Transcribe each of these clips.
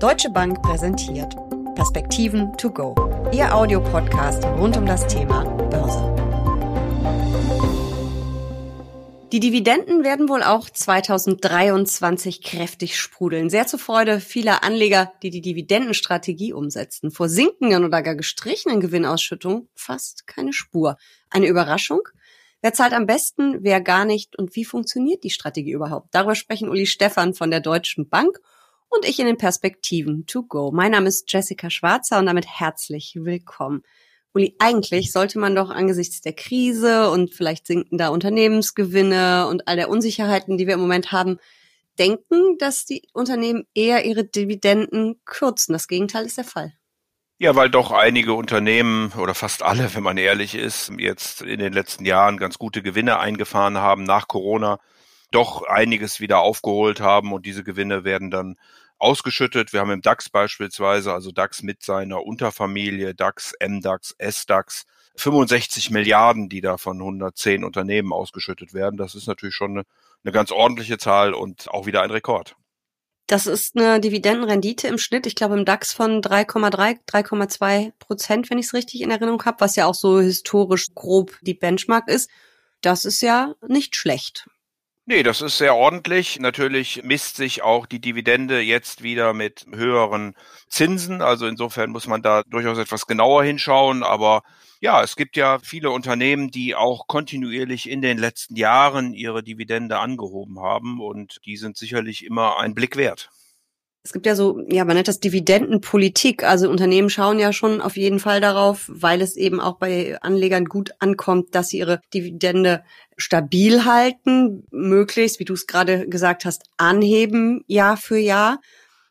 Deutsche Bank präsentiert Perspektiven to go, Ihr Audiopodcast rund um das Thema Börse. Die Dividenden werden wohl auch 2023 kräftig sprudeln. Sehr zur Freude vieler Anleger, die die Dividendenstrategie umsetzen. Vor sinkenden oder gar gestrichenen Gewinnausschüttungen fast keine Spur. Eine Überraschung? Wer zahlt am besten, wer gar nicht und wie funktioniert die Strategie überhaupt? Darüber sprechen Uli Stephan von der Deutschen Bank und ich in den Perspektiven to go. Mein Name ist Jessica Schwarzer und damit herzlich willkommen. Uli, eigentlich sollte man doch angesichts der Krise und vielleicht sinkender Unternehmensgewinne und all der Unsicherheiten, die wir im Moment haben, denken, dass die Unternehmen eher ihre Dividenden kürzen. Das Gegenteil ist der Fall. Ja, weil doch einige Unternehmen oder fast alle, wenn man ehrlich ist, jetzt in den letzten Jahren ganz gute Gewinne eingefahren haben, nach Corona doch einiges wieder aufgeholt haben und diese Gewinne werden dann ausgeschüttet. Wir haben im DAX beispielsweise, also DAX mit seiner Unterfamilie, DAX, MDAX, SDAX, 65 Milliarden, die da von 110 Unternehmen ausgeschüttet werden. Das ist natürlich schon eine ganz ordentliche Zahl und auch wieder ein Rekord. Das ist eine Dividendenrendite im Schnitt, ich glaube im DAX von 3,2%, wenn ich es richtig in Erinnerung habe, was ja auch so historisch grob die Benchmark ist. Das ist ja nicht schlecht. Nee, das ist sehr ordentlich. Natürlich misst sich auch die Dividende jetzt wieder mit höheren Zinsen. Also insofern muss man da durchaus etwas genauer hinschauen. Aber ja, es gibt ja viele Unternehmen, die auch kontinuierlich in den letzten Jahren ihre Dividende angehoben haben. Und die sind sicherlich immer ein Blick wert. Es gibt ja so, man nennt das Dividendenpolitik. Also Unternehmen schauen ja schon auf jeden Fall darauf, weil es eben auch bei Anlegern gut ankommt, dass sie ihre Dividende stabil halten, möglichst, wie du es gerade gesagt hast, anheben Jahr für Jahr.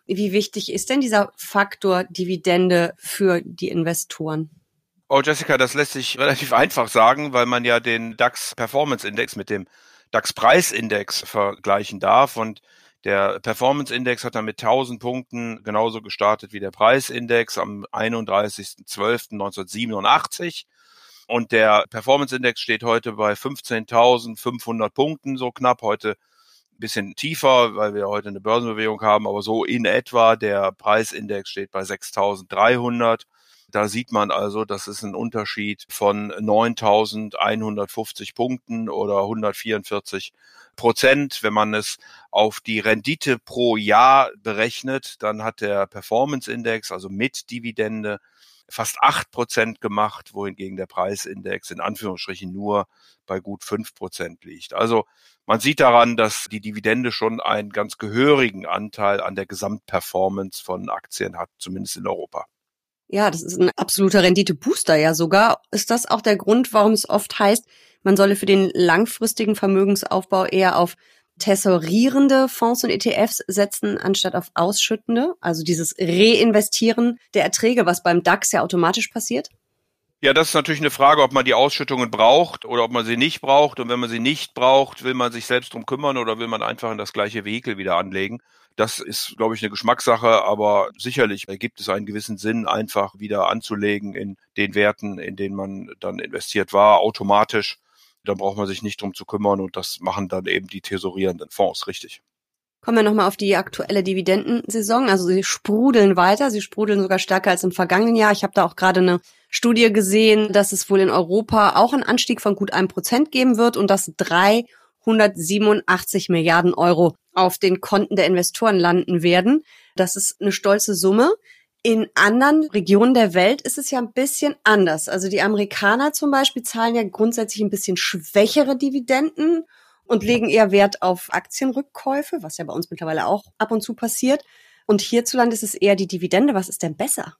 Wie wichtig ist denn dieser Faktor Dividende für die Investoren? Oh Jessica, das lässt sich relativ einfach sagen, weil man ja den DAX Performance Index mit dem DAX Preisindex vergleichen darf und der Performance Index hat dann mit 1000 Punkten genauso gestartet wie der Preisindex am 31.12.1987. Und der Performance-Index steht heute bei 15.500 Punkten, so knapp. Heute ein bisschen tiefer, weil wir heute eine Börsenbewegung haben, aber so in etwa. Der Preisindex steht bei 6.300. Da sieht man also, das ist ein Unterschied von 9.150 Punkten oder 144%. Wenn man es auf die Rendite pro Jahr berechnet, dann hat der Performance-Index, also mit Dividende, fast 8% gemacht, wohingegen der Preisindex in Anführungsstrichen nur bei gut 5% liegt. Also man sieht daran, dass die Dividende schon einen ganz gehörigen Anteil an der Gesamtperformance von Aktien hat, zumindest in Europa. Ja, das ist ein absoluter Renditebooster ja sogar. Ist das auch der Grund, warum es oft heißt, man solle für den langfristigen Vermögensaufbau eher auf tesorierende Fonds und ETFs setzen, anstatt auf ausschüttende, also dieses Reinvestieren der Erträge, was beim DAX ja automatisch passiert? Ja, das ist natürlich eine Frage, ob man die Ausschüttungen braucht oder ob man sie nicht braucht. Und wenn man sie nicht braucht, will man sich selbst drum kümmern oder will man einfach in das gleiche Vehikel wieder anlegen? Das ist, glaube ich, eine Geschmackssache, aber sicherlich ergibt es einen gewissen Sinn, einfach wieder anzulegen in den Werten, in denen man dann investiert war, automatisch. Dann braucht man sich nicht drum zu kümmern und das machen dann eben die tesorierenden Fonds, richtig. Kommen wir nochmal auf die aktuelle Dividendensaison. Also sie sprudeln weiter, sie sprudeln sogar stärker als im vergangenen Jahr. Ich habe da auch gerade eine Studie gesehen, dass es wohl in Europa auch einen Anstieg von gut 1% geben wird und dass 387 Milliarden Euro auf den Konten der Investoren landen werden. Das ist eine stolze Summe. In anderen Regionen der Welt ist es ja ein bisschen anders. Also die Amerikaner zum Beispiel zahlen ja grundsätzlich ein bisschen schwächere Dividenden und legen eher Wert auf Aktienrückkäufe, was ja bei uns mittlerweile auch ab und zu passiert. Und hierzulande ist es eher die Dividende. Was ist denn besser?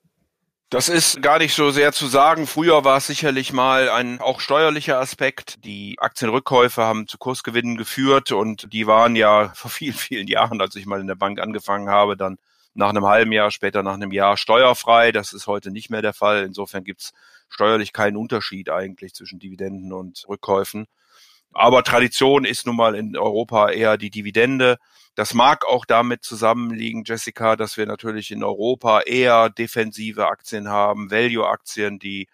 Das ist gar nicht so sehr zu sagen. Früher war es sicherlich mal ein auch steuerlicher Aspekt. Die Aktienrückkäufe haben zu Kursgewinnen geführt und die waren ja vor vielen, vielen Jahren, als ich mal in der Bank angefangen habe, dann nach einem halben Jahr, später nach einem Jahr steuerfrei. Das ist heute nicht mehr der Fall. Insofern gibt es steuerlich keinen Unterschied eigentlich zwischen Dividenden und Rückkäufen. Aber Tradition ist nun mal in Europa eher die Dividende. Das mag auch damit zusammenliegen, Jessica, dass wir natürlich in Europa eher defensive Aktien haben, Value-Aktien, die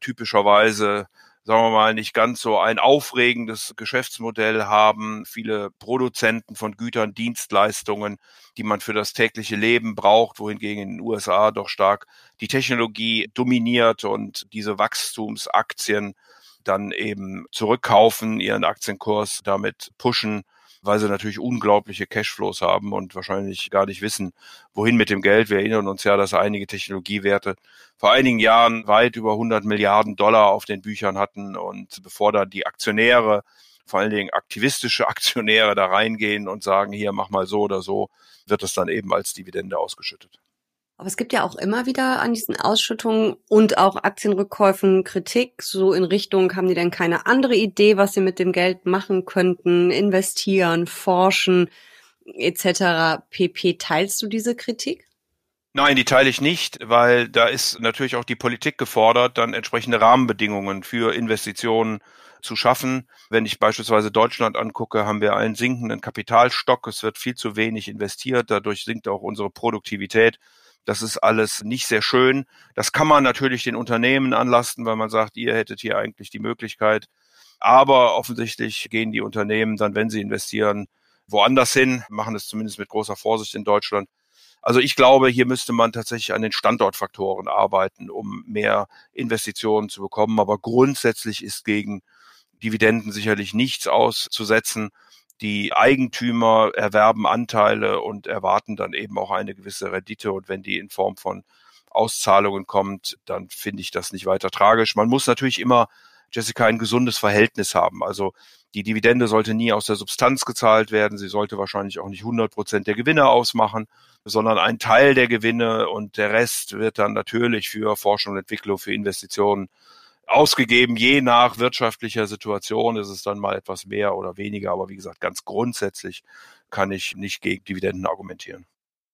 typischerweise sagen wir mal, nicht ganz so ein aufregendes Geschäftsmodell haben, viele Produzenten von Gütern, Dienstleistungen, die man für das tägliche Leben braucht, wohingegen in den USA doch stark die Technologie dominiert und diese Wachstumsaktien dann eben zurückkaufen, ihren Aktienkurs damit pushen, weil sie natürlich unglaubliche Cashflows haben und wahrscheinlich gar nicht wissen, wohin mit dem Geld. Wir erinnern uns ja, dass einige Technologiewerte vor einigen Jahren weit über 100 Milliarden Dollar auf den Büchern hatten. Und bevor da die Aktionäre, vor allen Dingen aktivistische Aktionäre, da reingehen und sagen, hier, mach mal so oder so, wird das dann eben als Dividende ausgeschüttet. Aber es gibt ja auch immer wieder an diesen Ausschüttungen und auch Aktienrückkäufen Kritik, so in Richtung, haben die denn keine andere Idee, was sie mit dem Geld machen könnten, investieren, forschen etc. pp. Teilst du diese Kritik? Nein, die teile ich nicht, weil da ist natürlich auch die Politik gefordert, dann entsprechende Rahmenbedingungen für Investitionen zu schaffen. Wenn ich beispielsweise Deutschland angucke, haben wir einen sinkenden Kapitalstock. Es wird viel zu wenig investiert, dadurch sinkt auch unsere Produktivität. Das ist alles nicht sehr schön. Das kann man natürlich den Unternehmen anlasten, weil man sagt, ihr hättet hier eigentlich die Möglichkeit. Aber offensichtlich gehen die Unternehmen dann, wenn sie investieren, woanders hin, machen es zumindest mit großer Vorsicht in Deutschland. Also ich glaube, hier müsste man tatsächlich an den Standortfaktoren arbeiten, um mehr Investitionen zu bekommen. Aber grundsätzlich ist gegen Dividenden sicherlich nichts auszusetzen. Die Eigentümer erwerben Anteile und erwarten dann eben auch eine gewisse Rendite. Und wenn die in Form von Auszahlungen kommt, dann finde ich das nicht weiter tragisch. Man muss natürlich immer, Jessica, ein gesundes Verhältnis haben. Also die Dividende sollte nie aus der Substanz gezahlt werden. Sie sollte wahrscheinlich auch nicht 100% der Gewinne ausmachen, sondern ein Teil der Gewinne und der Rest wird dann natürlich für Forschung und Entwicklung, für Investitionen ausgegeben, je nach wirtschaftlicher Situation ist es dann mal etwas mehr oder weniger. Aber wie gesagt, ganz grundsätzlich kann ich nicht gegen Dividenden argumentieren.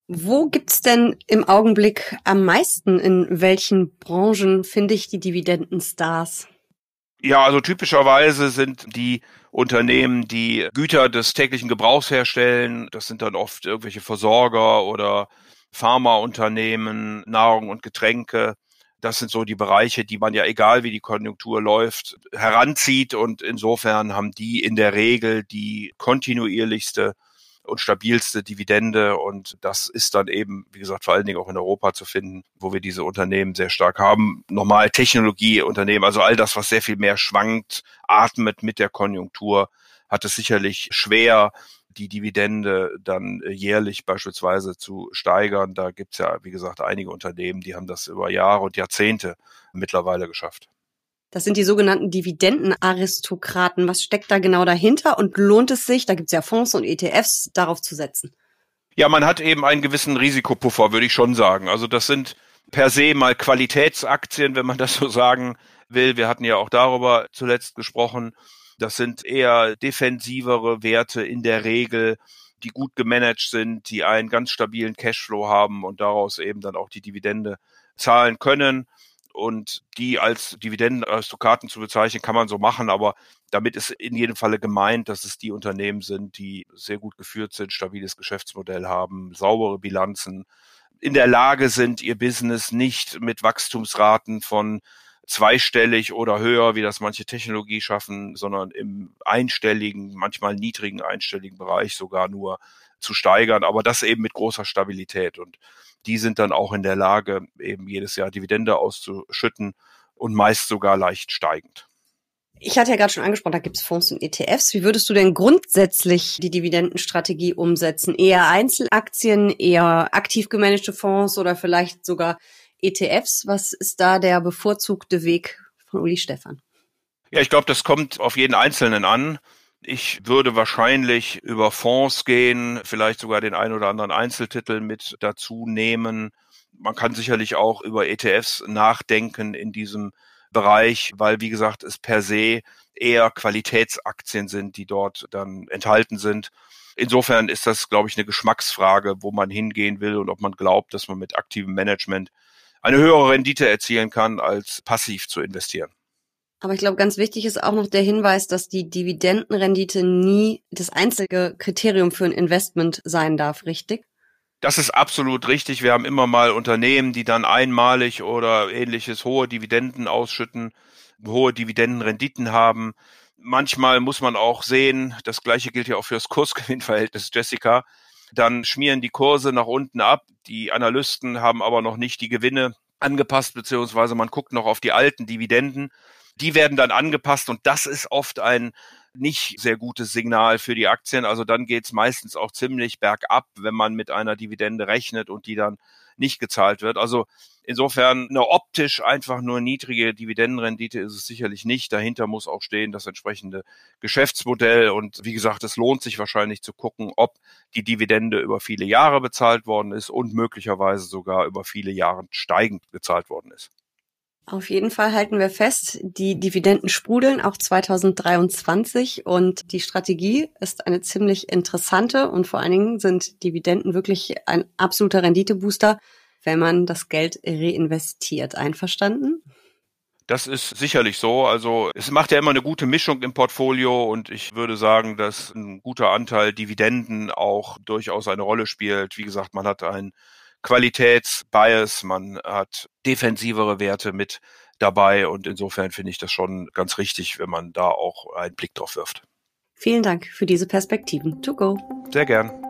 Wo gibt's denn im Augenblick am meisten, in welchen Branchen finde ich die Dividendenstars? Ja, also typischerweise sind die Unternehmen, die Güter des täglichen Gebrauchs herstellen. Das sind dann oft irgendwelche Versorger oder Pharmaunternehmen, Nahrung und Getränke. Das sind so die Bereiche, die man ja, egal wie die Konjunktur läuft, heranzieht. Und insofern haben die in der Regel die kontinuierlichste und stabilste Dividende. Und das ist dann eben, wie gesagt, vor allen Dingen auch in Europa zu finden, wo wir diese Unternehmen sehr stark haben. Normal Technologieunternehmen, also all das, was sehr viel mehr schwankt, atmet mit der Konjunktur, hat es sicherlich schwer, die Dividende dann jährlich beispielsweise zu steigern. Da gibt's ja, wie gesagt, einige Unternehmen, die haben das über Jahre und Jahrzehnte mittlerweile geschafft. Das sind die sogenannten Dividendenaristokraten. Was steckt da genau dahinter und lohnt es sich, da gibt's ja Fonds und ETFs, darauf zu setzen? Ja, man hat eben einen gewissen Risikopuffer, würde ich schon sagen. Also das sind per se mal Qualitätsaktien, wenn man das so sagen will. Wir hatten ja auch darüber zuletzt gesprochen. Das sind eher defensivere Werte in der Regel, die gut gemanagt sind, die einen ganz stabilen Cashflow haben und daraus eben dann auch die Dividende zahlen können. Und die als Dividendenaristokraten zu bezeichnen, kann man so machen, aber damit ist in jedem Falle gemeint, dass es die Unternehmen sind, die sehr gut geführt sind, stabiles Geschäftsmodell haben, saubere Bilanzen, in der Lage sind, ihr Business nicht mit Wachstumsraten von zweistellig oder höher, wie das manche Technologie schaffen, sondern im einstelligen, manchmal niedrigen einstelligen Bereich sogar nur zu steigern, aber das eben mit großer Stabilität. Und die sind dann auch in der Lage, eben jedes Jahr Dividende auszuschütten und meist sogar leicht steigend. Ich hatte ja gerade schon angesprochen, da gibt es Fonds und ETFs. Wie würdest du denn grundsätzlich die Dividendenstrategie umsetzen? Eher Einzelaktien, eher aktiv gemanagte Fonds oder vielleicht sogar ETFs, was ist da der bevorzugte Weg von Uli Stephan? Ja, ich glaube, das kommt auf jeden Einzelnen an. Ich würde wahrscheinlich über Fonds gehen, vielleicht sogar den ein oder anderen Einzeltitel mit dazu nehmen. Man kann sicherlich auch über ETFs nachdenken in diesem Bereich, weil, wie gesagt, es per se eher Qualitätsaktien sind, die dort dann enthalten sind. Insofern ist das, glaube ich, eine Geschmacksfrage, wo man hingehen will und ob man glaubt, dass man mit aktivem Management eine höhere Rendite erzielen kann, als passiv zu investieren. Aber ich glaube, ganz wichtig ist auch noch der Hinweis, dass die Dividendenrendite nie das einzige Kriterium für ein Investment sein darf, richtig? Das ist absolut richtig. Wir haben immer mal Unternehmen, die dann einmalig oder ähnliches hohe Dividenden ausschütten. hohe Dividendenrenditen haben. Manchmal muss man auch sehen, das Gleiche gilt ja auch für das Kursgewinnverhältnis, Jessica, dann schmieren die Kurse nach unten ab. Die Analysten haben aber noch nicht die Gewinne angepasst, beziehungsweise man guckt noch auf die alten Dividenden. Die werden dann angepasst und das ist oft ein nicht sehr gutes Signal für die Aktien. Also dann geht es meistens auch ziemlich bergab, wenn man mit einer Dividende rechnet und die dann nicht gezahlt wird. Also insofern eine optisch einfach nur niedrige Dividendenrendite ist es sicherlich nicht. Dahinter muss auch stehen das entsprechende Geschäftsmodell. Und wie gesagt, es lohnt sich wahrscheinlich zu gucken, ob die Dividende über viele Jahre bezahlt worden ist und möglicherweise sogar über viele Jahre steigend bezahlt worden ist. Auf jeden Fall halten wir fest, die Dividenden sprudeln auch 2023 und die Strategie ist eine ziemlich interessante und vor allen Dingen sind Dividenden wirklich ein absoluter Renditebooster, wenn man das Geld reinvestiert. Einverstanden? Das ist sicherlich so. Also es macht ja immer eine gute Mischung im Portfolio und ich würde sagen, dass ein guter Anteil Dividenden auch durchaus eine Rolle spielt. Wie gesagt, man hat einen Qualitätsbias, man hat defensivere Werte mit dabei und insofern finde ich das schon ganz richtig, wenn man da auch einen Blick drauf wirft. Vielen Dank für diese Perspektiven. To go. Sehr gern.